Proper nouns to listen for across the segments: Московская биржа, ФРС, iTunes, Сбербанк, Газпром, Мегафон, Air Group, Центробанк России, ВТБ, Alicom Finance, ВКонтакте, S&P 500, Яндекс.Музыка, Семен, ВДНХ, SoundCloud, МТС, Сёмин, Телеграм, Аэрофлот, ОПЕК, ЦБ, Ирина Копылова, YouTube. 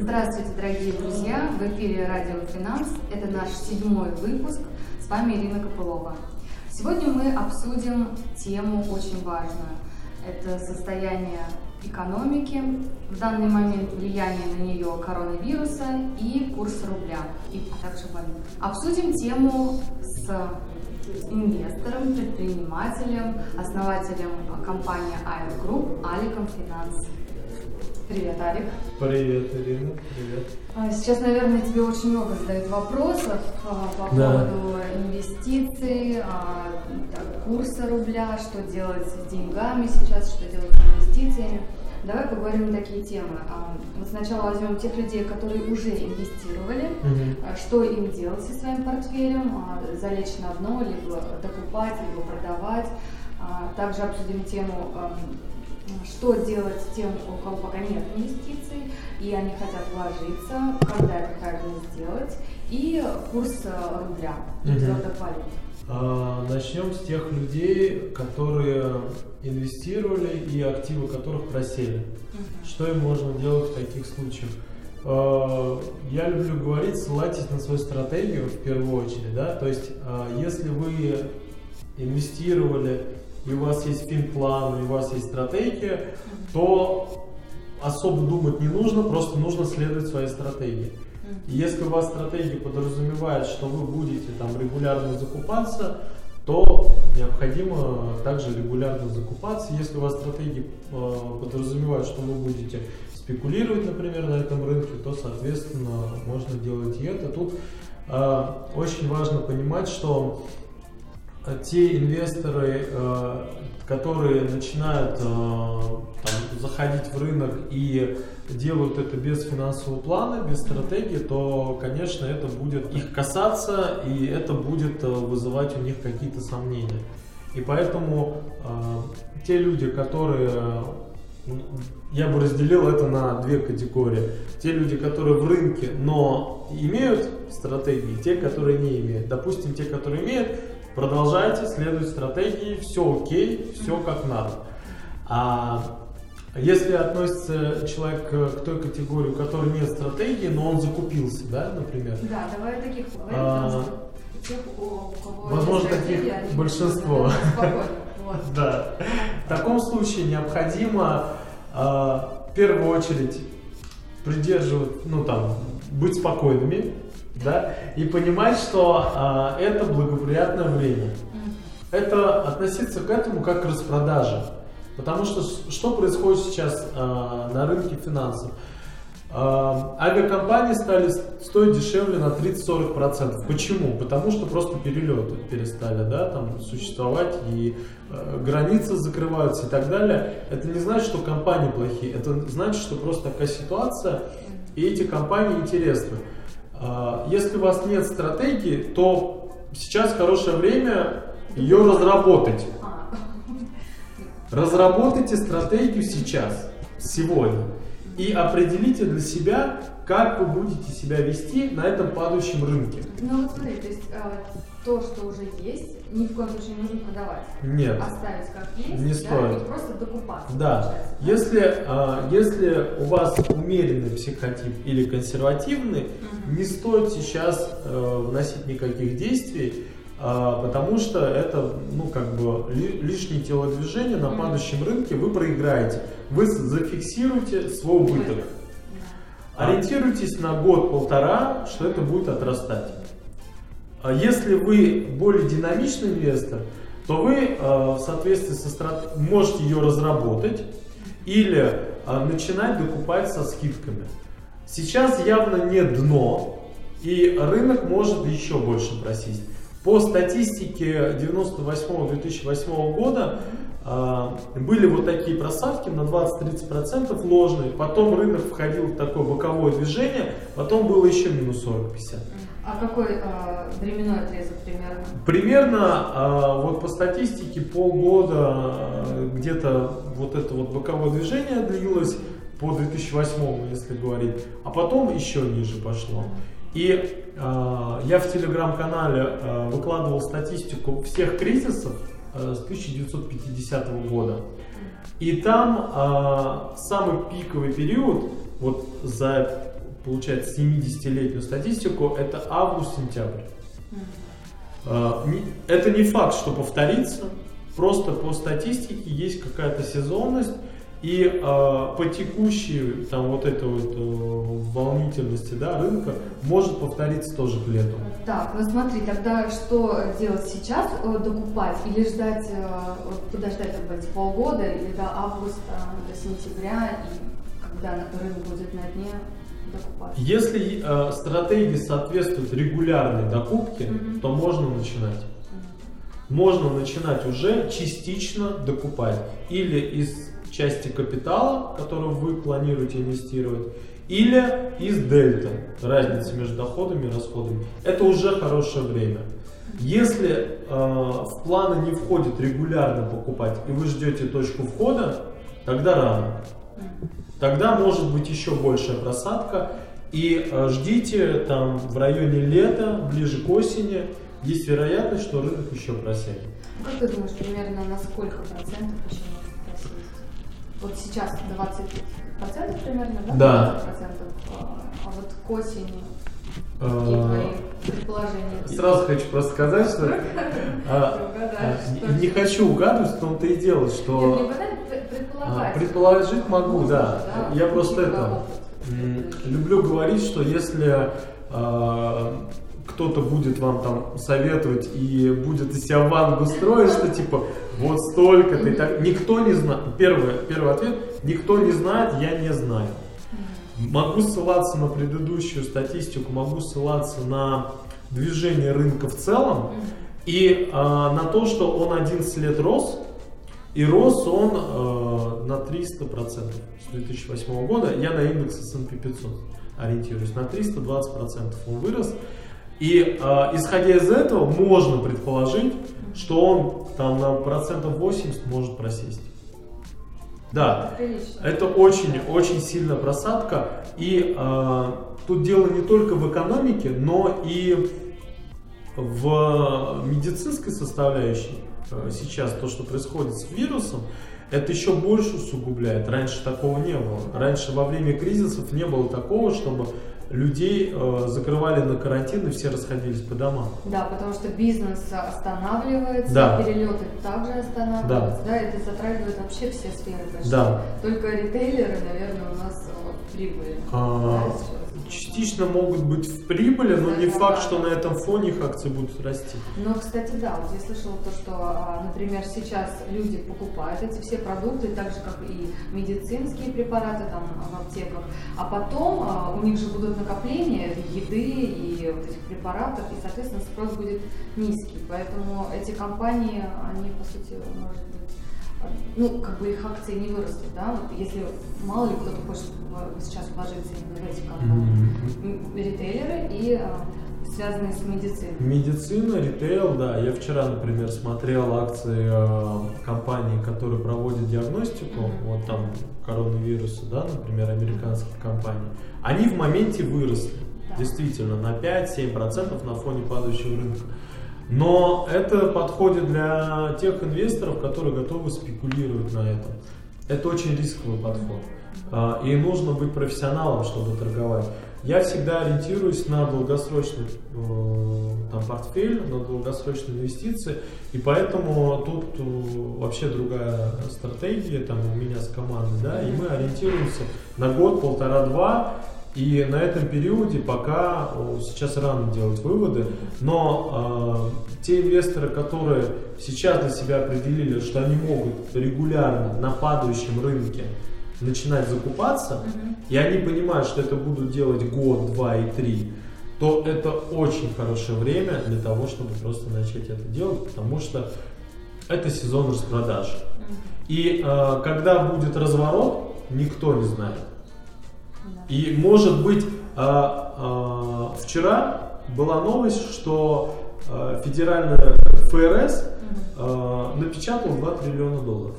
Здравствуйте, дорогие друзья! В эфире Радио Финанс. Это наш 7-й выпуск. С вами Ирина Копылова. Сегодня мы обсудим тему очень важную. Это состояние экономики, в данный момент влияние на нее коронавируса и курс рубля, а также валют. Обсудим тему с инвестором, предпринимателем, основателем компании Air Group Alicom Finance. Привет, Алик. Привет, Ирина. Привет. Сейчас, наверное, тебе очень много задают вопросов по поводу инвестиций, курса рубля, что делать с деньгами сейчас, что делать с инвестициями. Давай поговорим на такие темы. Вот сначала возьмем тех людей, которые уже инвестировали, что им делать со своим портфелем, залечь на дно, либо докупать, либо продавать. Также обсудим тему, что делать тем, у кого пока нет инвестиций, и они хотят вложиться, когда это правильно сделать, и курс рубля, твердых валют. Начнем с тех людей, которые инвестировали и активы которых просели. Что им можно делать в таких случаях? Я люблю говорить, ссылайтесь на свою стратегию в первую очередь. Да? То есть, если вы инвестировали и у вас есть финплан, и у вас есть стратегия, то особо думать не нужно, просто нужно следовать своей стратегии. И если у вас стратегия подразумевает, что вы будете там регулярно закупаться, то необходимо также регулярно закупаться. Если у вас стратегия подразумевает, что вы будете спекулировать, например, на этом рынке, то, соответственно, можно делать и это. Тут очень важно понимать, что те инвесторы, которые начинают заходить в рынок и делают это без финансового плана, без стратегии, то, конечно, это будет их касаться, и это будет вызывать у них какие-то сомнения. И поэтому те люди, которые... Я бы разделил это на две категории. Те люди, которые в рынке, но имеют стратегии, те, которые не имеют. Допустим, те, которые имеют, продолжайте следовать стратегии, все окей, все как надо. А если относится человек к той категории, у которой нет стратегии, но он закупился, да, например? Да, давай таких тех, у кого возможно, таких большинство. Да. В таком случае необходимо в первую очередь придерживать, быть спокойными. Да? И понимать, что это благоприятное время. Это относиться к этому как к распродаже. Потому что что происходит сейчас на рынке финансов? Авиакомпании стали стоить дешевле на 30-40%. Почему? Потому что просто перелеты перестали существовать, и границы закрываются и так далее. Это не значит, что компании плохие. Это значит, что просто такая ситуация, и эти компании интересны. Если у вас нет стратегии, то сейчас хорошее время ее разработать. Разработайте стратегию сейчас, сегодня, и определите для себя, как вы будете себя вести на этом падающем рынке. Ну вот смотри, то есть то, что уже есть, ни в коем случае не нужно продавать. Нет. Оставить как есть, не стоит. И просто докупаться. Да. Если у вас умеренный психотип или консервативный, не стоит сейчас вносить никаких действий, потому что это лишнее телодвижение на падающем рынке, вы проиграете. Вы зафиксируете свой убыток. Ориентируйтесь на год-полтора, что это будет отрастать. Если вы более динамичный инвестор, то вы в соответствии со стратегией можете ее разработать или начинать докупать со скидками. Сейчас явно не дно, и рынок может еще больше просесть. По статистике 1998-2008 года были вот такие просадки на 20-30% ложные, потом рынок входил в такое боковое движение, потом было еще минус 40-50%. А какой временной отрезок примерно? Примерно вот по статистике полгода где-то вот это вот боковое движение длилось по 2008, если говорить, а потом еще ниже пошло. И я в телеграм-канале выкладывал статистику всех кризисов с 1950 года. И там самый пиковый период вот за получается 70-летнюю статистику, это август-сентябрь. Это не факт, что повторится, просто по статистике есть какая-то сезонность, и по текущей там, вот этой вот, волнительности, да, рынка может повториться тоже к лету. Так, ну смотри, тогда что делать сейчас? Докупать или ждать, подождать опять полгода или до августа, до сентября, и когда рынок будет на дне, докупать? Если стратегии соответствуют регулярной докупке, то можно начинать. Можно начинать уже частично докупать или из части капитала, которую вы планируете инвестировать, или из дельты, разницы между доходами и расходами. Это уже хорошее время. Если в планы не входит регулярно покупать и вы ждете точку входа, тогда рано. Тогда может быть еще большая просадка, и ждите там в районе лета, ближе к осени, есть вероятность, что рынок еще просядет. Как ты думаешь, примерно на сколько процентов еще может просесть? Вот сейчас 20% примерно, да? Да. 20%. А вот к осени какие твои предположения? Сразу хочу просто сказать, что не хочу угадывать, в том-то и дело, что предположить могу, да. Я просто это люблю говорить, что если кто-то будет вам там советовать и будет из себя вангу строить, что типа вот столько-то и так. Никто не знает. Первый ответ. Никто не знает, я не знаю. Могу ссылаться на предыдущую статистику, могу ссылаться на движение рынка в целом и на то, что он 11 лет рос. И рос он на 300% с 2008 года. Я на индекс S&P 500 ориентируюсь. На 320% он вырос. И исходя из этого, можно предположить, что он там на 80% может просесть. Да, это очень-очень сильная просадка. И тут дело не только в экономике, но и в медицинской составляющей. Сейчас то, что происходит с вирусом, это еще больше усугубляет. Раньше такого не было. Раньше во время кризисов не было такого, чтобы людей закрывали на карантин и все расходились по домам. Да, потому что бизнес останавливается, да. Перелеты также останавливаются, да. Да, это затрагивает вообще все сферы. Да. Только ритейлеры, наверное, у нас в прибыли. Частично могут быть в прибыли, но не факт, что на этом фоне их акции будут расти. Но, кстати, да, вот я слышала то, что, например, сейчас люди покупают эти все продукты, так же, как и медицинские препараты там в аптеках, а потом у них же будут накопления еды и вот этих препаратов, и, соответственно, спрос будет низкий. Поэтому эти компании, они, по сути, может быть, ну, как бы их акции не вырастут, да, вот если мало ли кто-то хочет сейчас вложиться именно в эти компании, ритейлеры и связанные с медициной. Медицина, ритейл, да, я вчера, например, смотрел акции компаний, которые проводят диагностику, вот там коронавируса, да, например, американских компаний, они в моменте выросли, действительно, на 5-7% на фоне падающего рынка. Но это подходит для тех инвесторов, которые готовы спекулировать на этом. Это очень рисковый подход. И нужно быть профессионалом, чтобы торговать. Я всегда ориентируюсь на долгосрочный там, портфель, на долгосрочные инвестиции. И поэтому тут вообще другая стратегия там, у меня с командой. Да? И мы ориентируемся на год, полтора-два. И на этом периоде пока сейчас рано делать выводы, но те инвесторы, которые сейчас для себя определили, что они могут регулярно на падающем рынке начинать закупаться, и они понимают, что это будут делать год, два и три, то это очень хорошее время для того, чтобы просто начать это делать, потому что это сезон распродаж. И когда будет разворот, никто не знает. И может быть вчера была новость, что федеральная ФРС напечатала $2 триллиона.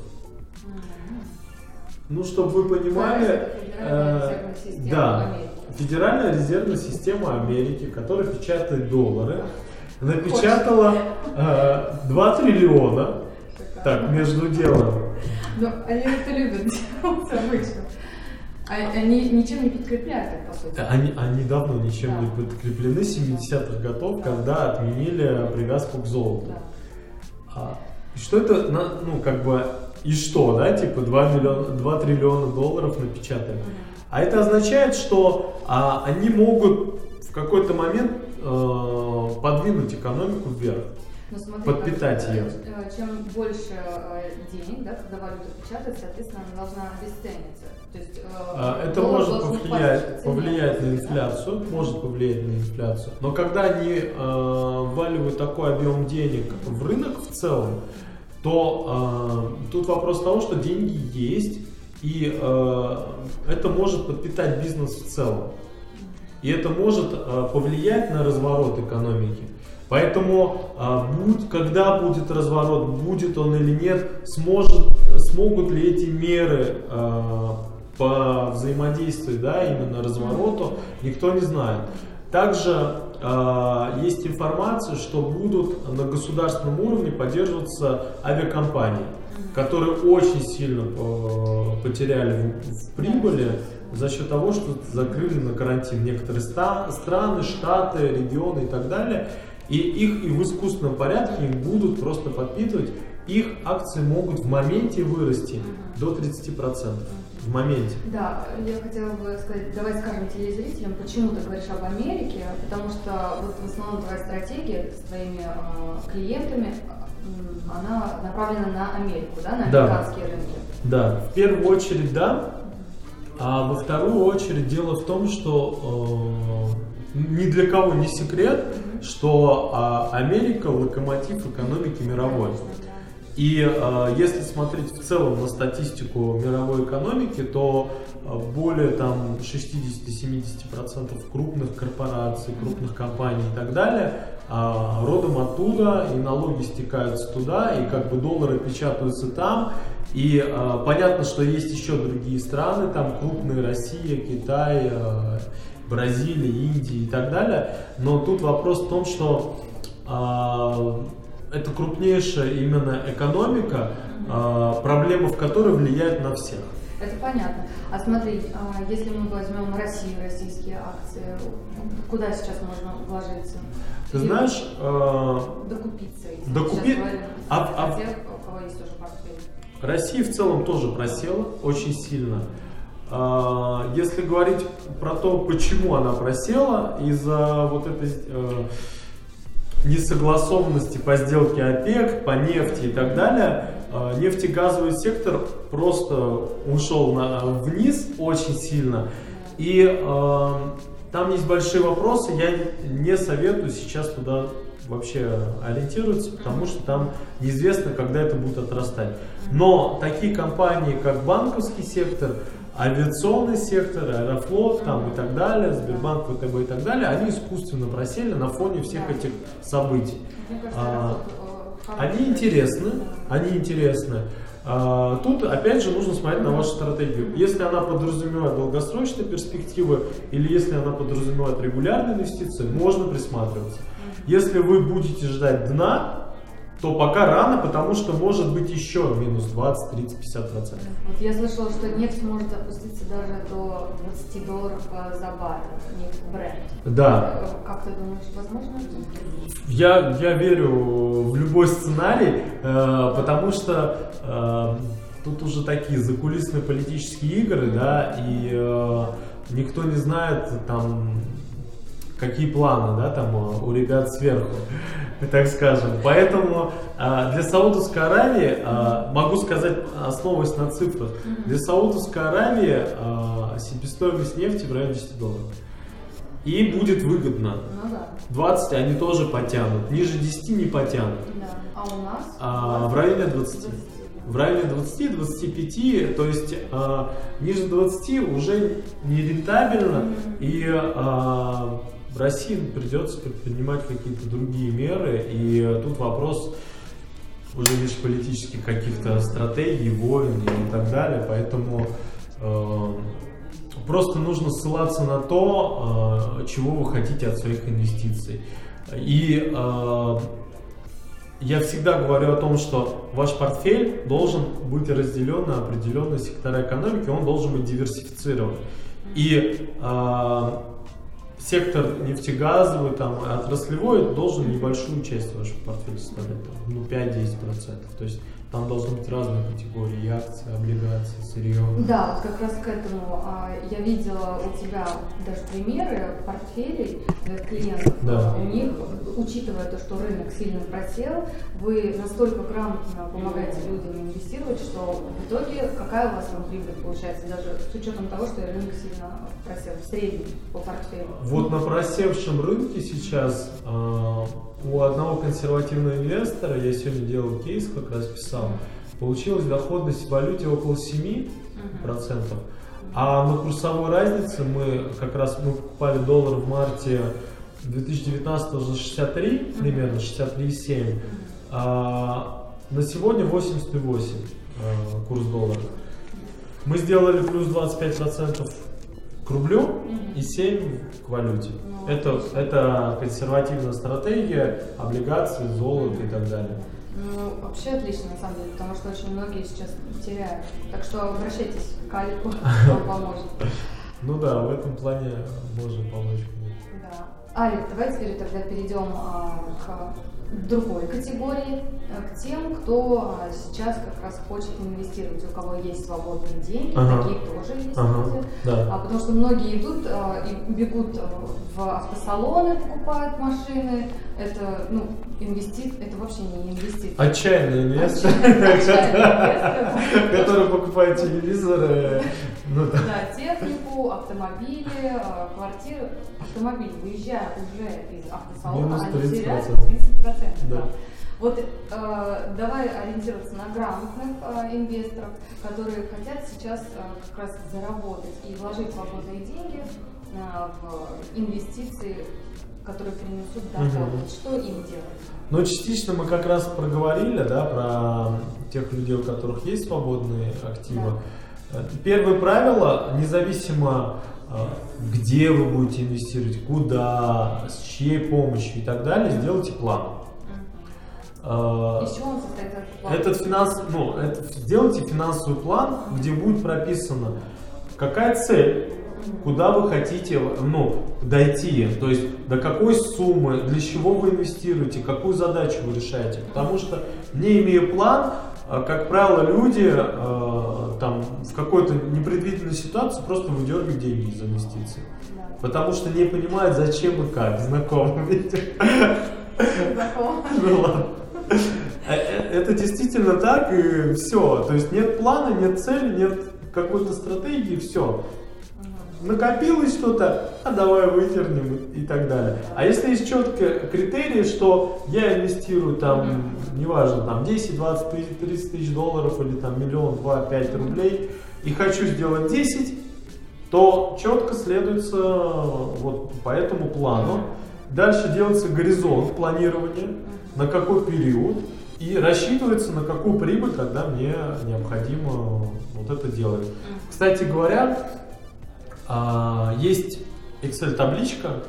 Ну, чтобы вы понимали, да, Федеральная резервная система Америки, которая печатает доллары, напечатала 2 триллиона, так, между делом. Ну, они это любят делать обычно. Они ничем не подкрепляются, по сути. Они давно ничем не подкреплены, 70-х годов, когда отменили привязку к золоту. Что это, ну, как бы, и что, да, типа 2 триллиона долларов напечатали. А это означает, что они могут в какой-то момент подвинуть экономику вверх. Но смотри, подпитать ее. Чем больше денег, да, когда валюта печатает, соответственно, она должна обесцениться. То есть, это может повлиять на инфляцию, Но когда они вваливают такой объем денег в рынок в целом, то тут вопрос того, что деньги есть, и это может подпитать бизнес в целом. И это может повлиять на разворот экономики. Поэтому, когда будет разворот, будет он или нет, смогут ли эти меры по взаимодействию, да, именно развороту, никто не знает. Также есть информация, что будут на государственном уровне поддерживаться авиакомпании, которые очень сильно потеряли в прибыли за счет того, что закрыли на карантин некоторые страны, штаты, регионы и так далее. И их и в искусственном порядке им будут просто подпитывать. Их акции могут в моменте вырасти до 30%. В моменте. Да, я хотела бы сказать, давай скажем телезрителям, почему ты говоришь об Америке, потому что вот в основном твоя стратегия с твоими клиентами, она направлена на Америку, да, на американские рынки? Да, в первую очередь да, а во вторую очередь дело в том, что ни для кого не секрет, что Америка – локомотив экономики мировой. И если смотреть в целом на статистику мировой экономики, то более там 60-70% крупных корпораций, крупных компаний и так далее родом оттуда, и налоги стекаются туда, и как бы доллары печатаются там. И понятно, что есть еще другие страны, там крупные – Россия, Китай, Бразилия, Индия и так далее. Но тут вопрос в том, что это крупнейшая именно экономика, проблема в которой влияет на всех. Это понятно. А смотри, если мы возьмем Россию, российские акции, куда сейчас можно вложиться? Ты знаешь... Докупиться. Докупиться. А тех, у кого есть тоже портфель. Россия в целом тоже просела очень сильно. Если говорить про то, почему она просела, из-за вот этой несогласованности по сделке ОПЕК, по нефти и так далее, нефтегазовый сектор просто ушел вниз очень сильно. И там есть большие вопросы, я не советую сейчас туда вообще ориентируются, потому что там неизвестно, когда это будет отрастать. Но такие компании, как банковский сектор, авиационный сектор, Аэрофлот там, и так далее, Сбербанк, ВТБ и так далее, они искусственно просели на фоне всех этих событий. Они интересны, Тут, опять же, нужно смотреть на вашу стратегию. Если она подразумевает долгосрочные перспективы или если она подразумевает регулярные инвестиции, можно присматриваться. Если вы будете ждать дна, то пока рано, потому что может быть еще минус 20, 30, 50%. Вот я слышала, что нефть может опуститься даже до $20 за баррель, нефть бренд. Да. Как ты думаешь, возможно? Я верю в любой сценарий, потому что тут уже такие закулисные политические игры, да, и никто не знает там... какие планы, да, там у ребят сверху, так скажем. Поэтому для Саудовской Аравии, могу сказать, основываясь на цифрах, для Саудовской Аравии себестоимость нефти в районе $10. И будет выгодно. 20 они тоже потянут, ниже 10 не потянут. А у нас? В районе 20. В районе 20-25, то есть ниже 20 уже не рентабельно, и в России придется предпринимать какие-то другие меры, и тут вопрос уже лишь политических каких-то стратегий, войн и так далее, поэтому просто нужно ссылаться на то, чего вы хотите от своих инвестиций. И Я всегда говорю о том, что ваш портфель должен быть разделен на определенные сектора экономики, он должен быть диверсифицирован. И сектор нефтегазовый, там, отраслевой должен небольшую часть вашего портфеля составлять, там, 5-10%. То есть там должны быть разные категории: акции, облигации, сырье. Да, вот как раз к этому я видела у тебя даже примеры портфелей твоих клиентов. Да. У них, учитывая то, что рынок сильно просел, вы настолько грамотно помогаете людям инвестировать, что в итоге какая у вас там прибыль получается, даже с учетом того, что рынок сильно просел в среднем по портфелю? Вот на просевшем рынке сейчас у одного консервативного инвестора, я сегодня делал кейс, как раз писал, получилась доходность в валюте около 7%, а на курсовой разнице мы покупали доллар в марте 2019 за 63, примерно 63,7, на сегодня 88 курс доллара. Мы сделали плюс 25% к рублю и 7 к валюте. Это консервативная стратегия, облигации, золото и так далее. Ну, вообще отлично, на самом деле, потому что очень многие сейчас теряют. Так что обращайтесь к Алику, он поможет. Ну да, в этом плане можем помочь. Да. Алик, давай теперь тогда перейдем к другой категории, к тем, кто сейчас как раз хочет инвестировать, у кого есть свободные деньги, такие тоже есть люди. Да. Потому что многие идут и бегут в автосалоны, покупают машины. Это, это вообще не инвестиция. Отчаянный инвестор, который покупает телевизоры. Да, технику, автомобили, квартиры. Автомобиль, выезжая уже из автосалона, они теряют 30%. Да. Вот давай ориентироваться на грамотных инвесторов, которые хотят сейчас как раз заработать и вложить свободные деньги в инвестиции, которые принесут доход. Что им делать? Ну, частично мы как раз проговорили, про тех людей, у которых есть свободные активы. Да. Первое правило, независимо где вы будете инвестировать, куда, с чьей помощью и так далее, сделайте план. Из чего он состоит, этот план? Сделайте финансовый план, где будет прописано, какая цель, куда вы хотите дойти, то есть до какой суммы, для чего вы инвестируете, какую задачу вы решаете. Потому что, не имея план, как правило, люди в какой-то непредвиденной ситуации просто выдергивают деньги из инвестиций, потому что не понимают, зачем и как. Знакомо, видите? Знакомо. Ну ладно. Это действительно так, и все. То есть нет плана, нет цели, нет какой-то стратегии, все. Накопилось что-то, давай вытернем и так далее. А если есть четкие критерии, что я инвестирую там, неважно, там 10, 20, 30 тысяч долларов или там 1-2-5 рублей и хочу сделать 10, то четко следуется по этому плану. Дальше делается горизонт планирования, на какой период, и рассчитывается, на какую прибыль тогда мне необходимо это делать. Кстати говоря, есть Excel-табличка,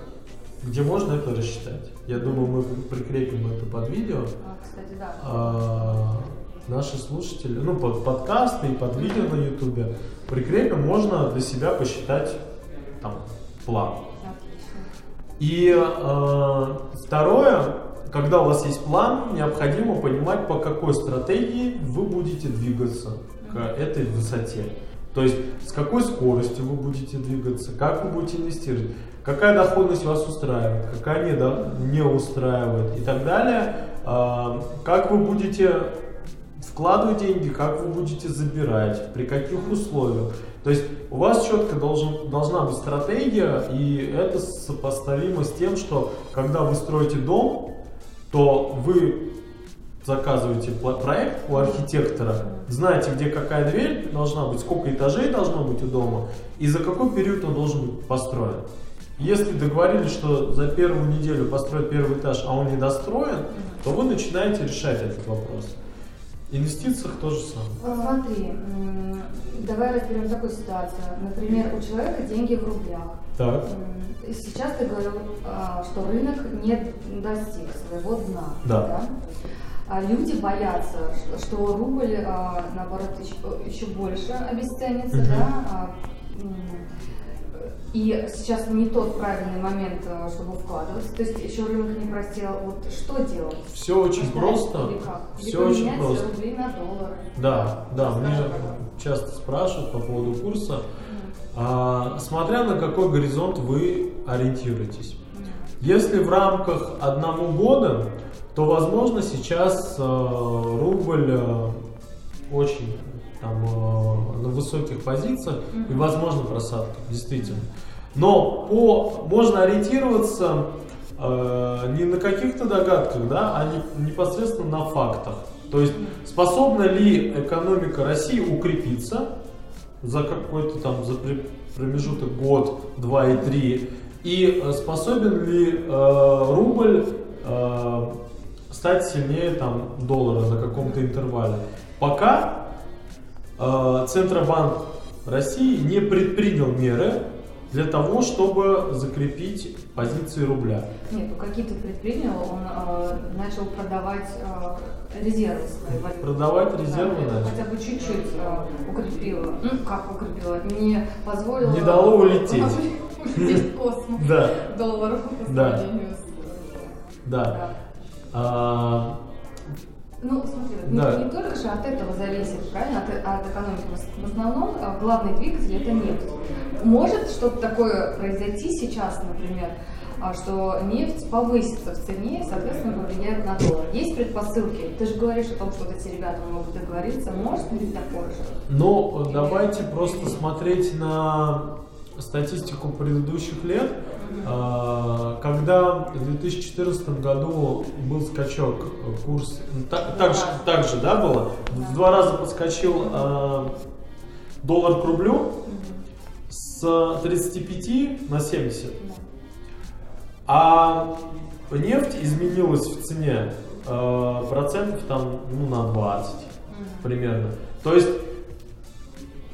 где можно это рассчитать. Я думаю, мы прикрепим это под видео. Кстати, да. Наши слушатели, под подкасты и под видео на YouTube прикрепим, можно для себя посчитать там план. Отлично. И второе, когда у вас есть план, необходимо понимать, по какой стратегии вы будете двигаться к этой высоте. То есть с какой скоростью вы будете двигаться, как вы будете инвестировать, какая доходность вас устраивает, какая не устраивает и так далее, как вы будете вкладывать деньги, как вы будете забирать, при каких условиях. То есть у вас четко должна быть стратегия, и это сопоставимо с тем, что когда вы строите дом, то вы заказываете проект у архитектора, знаете, где какая дверь должна быть, сколько этажей должно быть у дома и за какой период он должен быть построен. Если договорились, что за первую неделю построить первый этаж, а он не достроен, то вы начинаете решать этот вопрос. В инвестициях то же самое. Смотри, давай разберем такую ситуацию. Например, у человека деньги в рублях. Так. Сейчас ты говорил, что рынок не достиг своего дна. Да. люди боятся, что рубль, наоборот, еще больше обесценится, да? И сейчас не тот правильный момент, чтобы вкладываться. То есть еще рынок не простил. Вот что делать? Все очень просто. Все очень просто. Рубли на доллары. Да, да. Мне часто спрашивают по поводу курса. Смотря на какой горизонт вы ориентируетесь. Если в рамках одного года, то, возможно, сейчас рубль очень на высоких позициях и, возможно, просадка, действительно. Но можно ориентироваться не на каких-то догадках, да, а непосредственно на фактах. То есть, способна ли экономика России укрепиться за какой-то за промежуток год, два и три, и способен ли рубль стать сильнее доллара на каком-то интервале. Пока Центробанк России не предпринял меры для того, чтобы закрепить позиции рубля. Нет, ну какие-то предпринял, он начал продавать резервы свои валюты. Продавать резервы, да. Хотя бы чуть-чуть укрепило. Ну, как укрепило? Не позволило... Не дало улететь. Улететь в космос. Да. Долларов по сравнению с... Да. Ну, смотри, да. Не только же от этого зависит, правильно, от экономики. В основном главный двигатель – это нефть. Может что-то такое произойти сейчас, например, что нефть повысится в цене и, соответственно, повлияет на доллар. Есть предпосылки? Ты же говоришь о том, что вот эти ребята могут договориться. Может ли такое же? Ну, давайте просто смотреть на статистику предыдущих лет. Когда в 2014 году был скачок курс, так же да, было, в два раза подскочил доллар к рублю с 35 на 70, а нефть изменилась в цене процентов на 20 примерно. То есть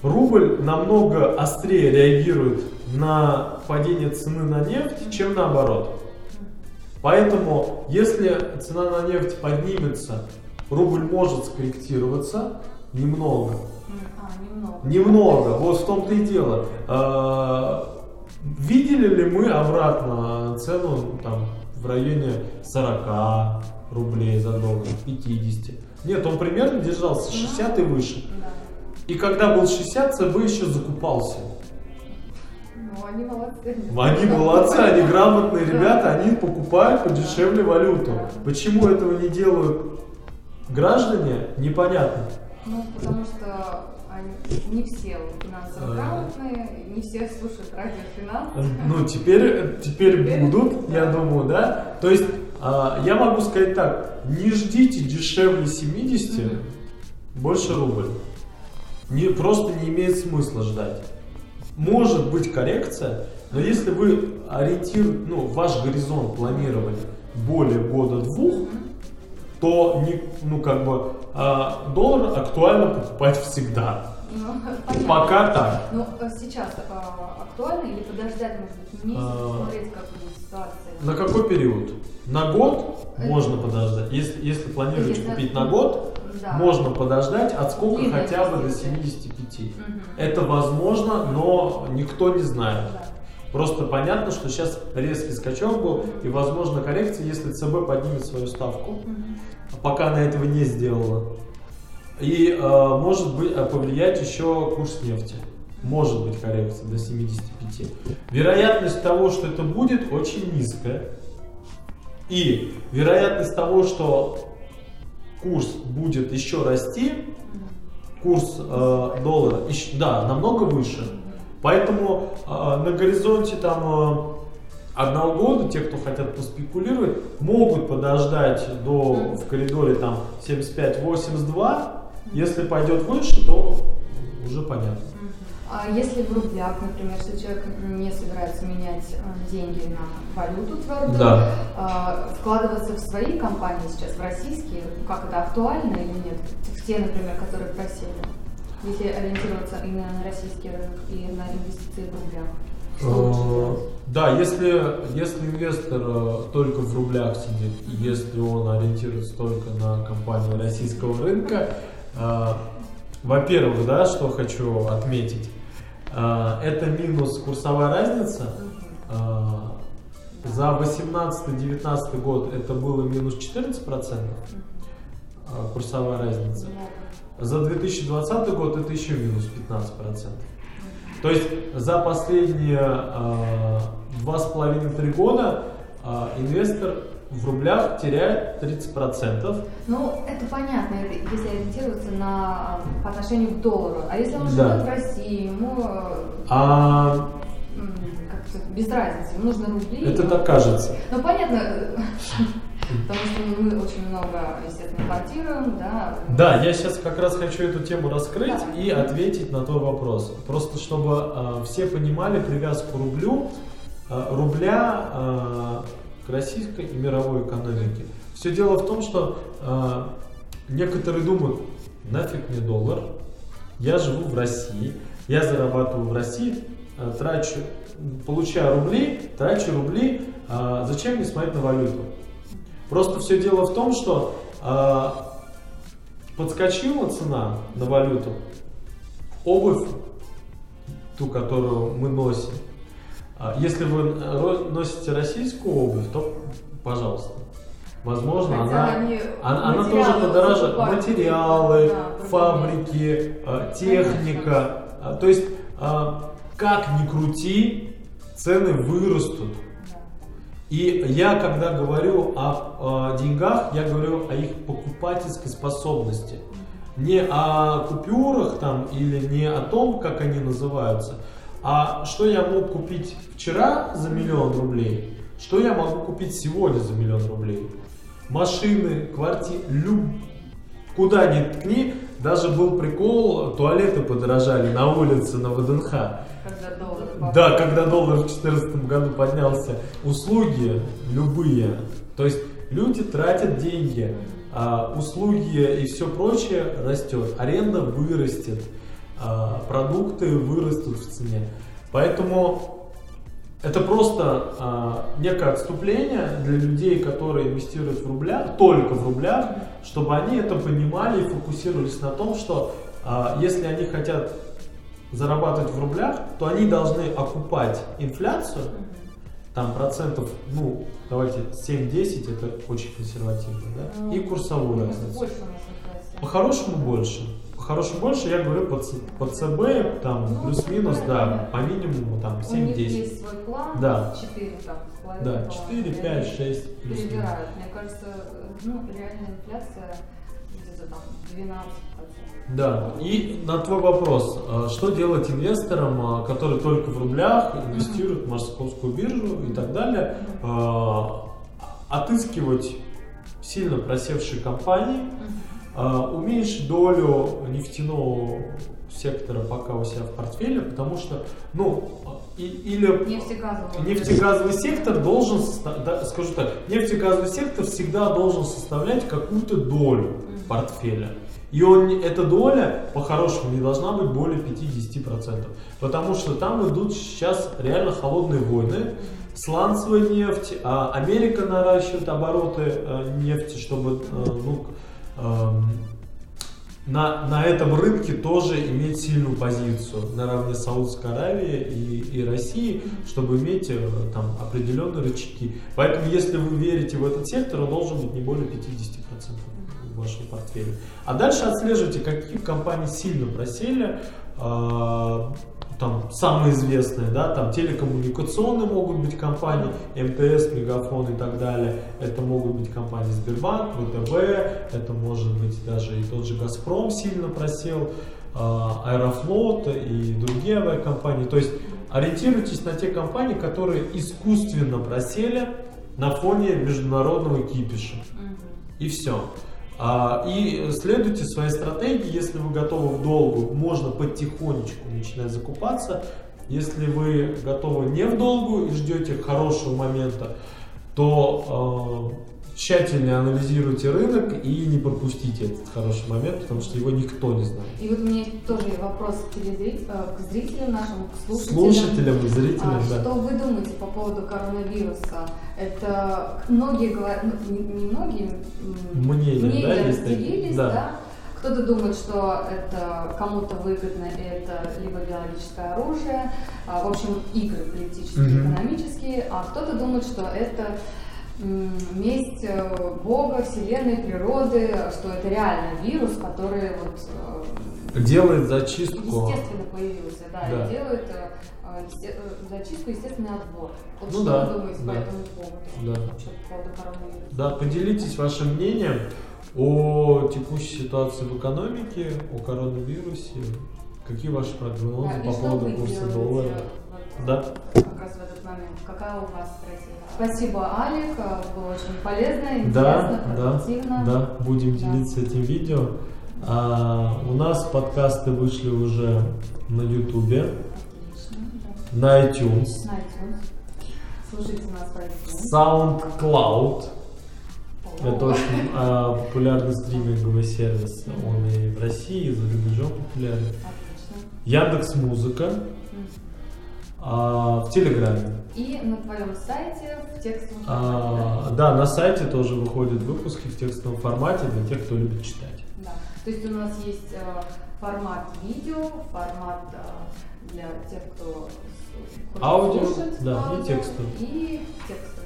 рубль намного острее реагирует на падение цены на нефть, чем наоборот. Поэтому, если цена на нефть поднимется, рубль может скорректироваться немного. Немного, вот в том-то и дело. Видели ли мы обратно цену в районе 40 рублей за доллар, 50? Нет, он примерно держался 60 и выше. И когда был 60, ЦБ еще закупался. Они молодцы. Они грамотные ребята, они покупают подешевле валюту. Почему этого не делают граждане, непонятно. Ну, потому что не все финансово грамотные, не все слушают радио финансы. Ну, теперь будут, я думаю, да? То есть, я могу сказать так, не ждите дешевле 70, больше рубль. Просто не имеет смысла ждать. Может быть коррекция, но если вы ориентируете, ваш горизонт планирования более года-двух, то доллар актуально покупать всегда. Понятно. Пока так. Но сейчас актуально или подождать, может быть, месяц, посмотреть, как будет ситуация? На какой период? На год можно подождать. Если планируете купить на год, можно подождать отскока хотя бы до 75. Это возможно, но никто не знает. Просто понятно, что сейчас резкий скачок был и, возможно, коррекция, если ЦБ поднимет свою ставку. Пока она этого не сделала. И может быть повлиять еще курс нефти. Может быть коррекция до 75. Вероятность того, что это будет, очень низкая. И вероятность того, что курс будет еще расти, курс доллара, намного выше. Поэтому на горизонте одного года те, кто хотят поспекулировать, могут подождать в коридоре 75-82. Если пойдет выше, то уже понятно. А если в рублях, например, если человек не собирается менять деньги на валюту твердую, вкладываться в свои компании сейчас, в российские, как это актуально или нет? В те, например, которые просели, если ориентироваться именно на российский рынок и на инвестиции в рублях. Да, если инвестор только в рублях сидит, если он ориентируется только на компанию российского рынка, во-первых, да, что хочу отметить, это минус курсовая разница. За 2018-2019 год это было минус 14% курсовая разница. За 2020 год это еще минус 15%. То есть за последние 2,5-3 года инвестор в рублях теряет 30%. Ну, это понятно, если ориентироваться на, по отношению к доллару. А если он живет в России, ему как-то без разницы, ему нужны рубли. Это так кажется. Ну, понятно, потому что мы очень много, естественно, импортируем, да. Да, я сейчас как раз хочу эту тему раскрыть и ответить на твой вопрос. Просто чтобы все понимали привязку рубля к российской и мировой экономике. Все дело в том, что некоторые думают, нафиг мне доллар, я живу в России, я зарабатываю в России, получаю рубли, трачу рубли, зачем мне смотреть на валюту? Просто все дело в том, что подскочила цена на валюту, обувь, ту, которую мы носим. Если вы носите российскую обувь, то, пожалуйста, возможно, она тоже подорожает. Материалы, фабрики, техника. То есть, как ни крути, цены вырастут. И я, когда говорю о деньгах, я говорю о их покупательской способности. Не о купюрах там, или не о том, как они называются. А что я мог купить вчера за 1 000 000 рублей, что я могу купить сегодня за 1 000 000 рублей? Машины, квартиры, куда ни ткни, даже был прикол, туалеты подорожали на улице, на ВДНХ. Когда доллар в 2014 году поднялся, услуги любые, то есть люди тратят деньги, услуги и все прочее растет, аренда вырастет. Продукты вырастут в цене. Поэтому это просто некое отступление для людей, которые инвестируют в рублях, только в рублях, чтобы они это понимали и фокусировались на том, что если они хотят зарабатывать в рублях, то они должны окупать инфляцию, там процентов, ну, давайте 7-10, это очень консервативно, да, и курсовую разницу. По-хорошему больше. Хорошим больше, я говорю, по ЦБ, там, ну, плюс-минус, да, по минимуму, там, 7-10. У них есть свой план, да. 4, там, половина, да, 4, 5, 6, плюс-минус. Перебирают, мне кажется, ну, реальная инфляция где-то там 12%. Да, и на твой вопрос, что делать инвесторам, которые только в рублях инвестируют в Московскую биржу и так далее, отыскивать сильно просевшие компании, уменьшить долю нефтяного сектора пока у себя в портфеле, потому что, ну, нефтегазовый сектор должен, скажу так, нефтегазовый сектор всегда должен составлять какую-то долю портфеля. И эта доля, по-хорошему, не должна быть более 50%, потому что там идут сейчас реально холодные войны. Сланцевая нефть, Америка наращивает обороты нефти, чтобы, ну, на этом рынке тоже иметь сильную позицию наравне с Саудовской Аравией и Россией, чтобы иметь там определенные рычаги. Поэтому, если вы верите в этот сектор, он должен быть не более 50% в вашем портфеле. А дальше отслеживайте, какие компании сильно просели, там самые известные, да, там телекоммуникационные могут быть компании, МТС, Мегафон и так далее. Это могут быть компании Сбербанк, ВТБ, это может быть даже и тот же Газпром сильно просел, Аэрофлот и другие авиакомпании. То есть ориентируйтесь на те компании, которые искусственно просели на фоне международного кипиша. И все. И следуйте своей стратегии. Если вы готовы в долгу, можно потихонечку начинать закупаться. Если вы готовы не в долгу и ждете хорошего момента, то тщательно анализируйте рынок и не пропустите этот хороший момент, потому что его никто не знает. И вот у меня тоже вопрос к зрителям нашим, к слушателям и зрителям. Что да. Вы думаете по поводу коронавируса? Это многие говорят, мнения разделились, да? Кто-то думает, что это кому-то выгодно, это либо биологическое оружие, в общем, игры политические, экономические, а кто-то думает, что это месть Бога, Вселенной, природы, что это реально вирус, который вот делает зачистку. Естественно появился, да. И делает зачистку, естественный отбор. Вот ну что да, вы думаете да, по этому поводу? Да, поделитесь вашим мнением о текущей ситуации в экономике, о коронавирусе, какие ваши прогнозы по поводу курса доллара. Да. Как раз в этот момент. Какая у вас стратегия? Спасибо, Алик. Было очень полезно, интересно, продуктивно. Да, будем делиться этим видео. У нас подкасты вышли уже на Ютубе, на iTunes, слушайте нас в iTunes, SoundCloud. Это очень популярный стриминговый сервис. Он и в России, и за рубежом популярен. Яндекс.Музыка. В Телеграме. И на твоем сайте в текстовом формате. Да, на сайте тоже выходят выпуски в текстовом формате для тех, кто любит читать. Да. То есть у нас есть формат видео, формат для тех, кто аудио, слушает, да, аудио, и текстовый. Для тех, кто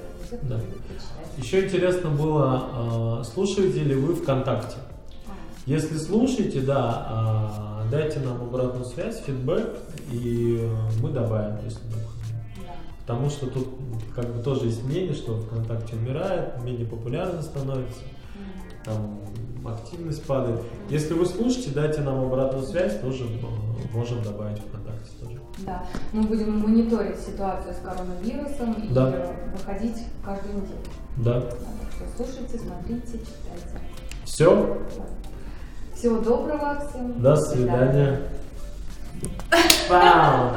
любит читать. Еще интересно было, слушаете ли вы ВКонтакте. Если слушаете, да, дайте нам обратную связь, фидбэк, и мы добавим, если необходимо. Да. Потому что тут как бы тоже есть мнение, что ВКонтакте умирает, менее популярно становится, там активность падает. Если вы слушаете, дайте нам обратную связь, тоже можем добавить ВКонтакте тоже. Да, мы будем мониторить ситуацию с коронавирусом и выходить каждую неделю. Да. Так что слушайте, смотрите, читайте. Все. Всего доброго всем. До свидания. Вау!